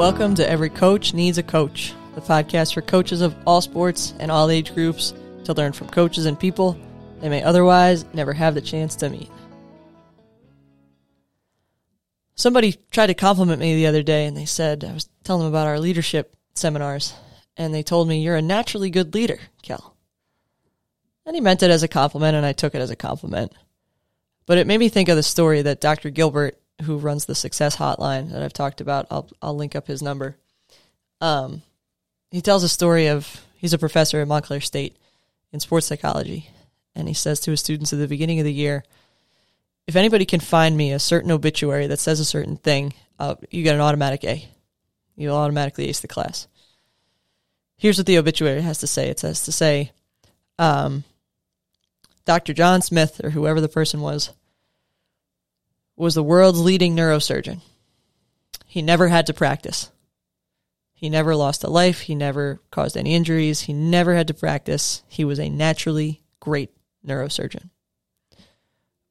Welcome to Every Coach Needs a Coach, the podcast for coaches of all sports and all age groups to learn from coaches and people they may otherwise never have the chance to meet. Somebody tried to compliment me the other day, and they said, I was telling them about our leadership seminars, and they told me, you're a naturally good leader, Kel. And he meant it as a compliment, and I took it as a compliment. But it made me think of the story that Dr. Gilbert, who runs the Success Hotline that I've talked about, I'll link up his number. He tells a story of, he's a professor at Montclair State in sports psychology, and he says to his students at the beginning of the year, if anybody can find me a certain obituary that says a certain thing, you get an automatic A. You'll automatically ace the class. Here's what the obituary has to say. It has to say, Dr. John Smith, or whoever the person was the world's leading neurosurgeon. He never had to practice. He never lost a life. He never caused any injuries. He never had to practice. He was a naturally great neurosurgeon.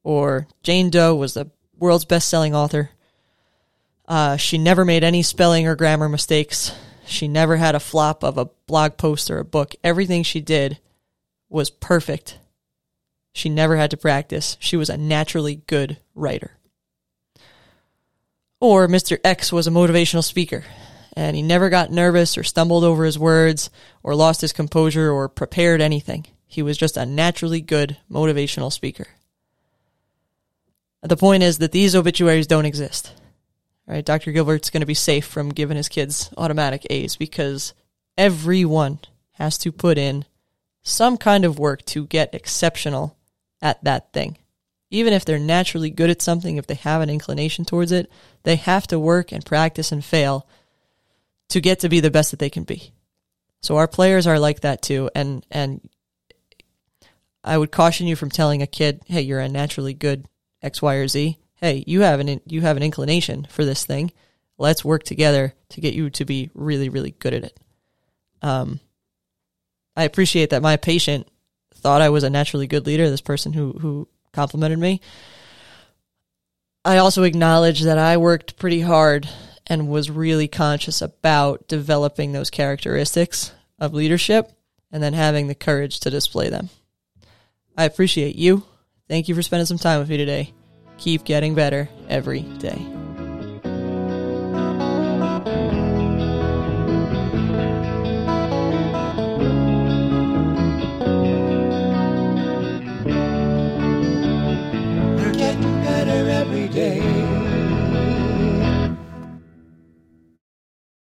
Or Jane Doe was the world's best-selling author. She never made any spelling or grammar mistakes. She never had a flop of a blog post or a book. Everything she did was perfect. She never had to practice. She was a naturally good writer. Or Mr. X was a motivational speaker, and he never got nervous or stumbled over his words or lost his composure or prepared anything. He was just a naturally good motivational speaker. The point is that these obituaries don't exist. Right? Dr. Gilbert's going to be safe from giving his kids automatic A's because everyone has to put in some kind of work to get exceptional at that thing. Even if they're naturally good at something, if they have an inclination towards it, they have to work and practice and fail to get to be the best that they can be. So our players are like that too. And I would caution you from telling a kid, hey, you're a naturally good X, Y, or Z. Hey, you have an inclination for this thing. Let's work together to get you to be really, really good at it. I appreciate that my patient thought I was a naturally good leader, this person who complimented me. I also acknowledge that I worked pretty hard and was really conscious about developing those characteristics of leadership and then having the courage to display them. I appreciate you. Thank you for spending some time with me today. Keep getting better every day.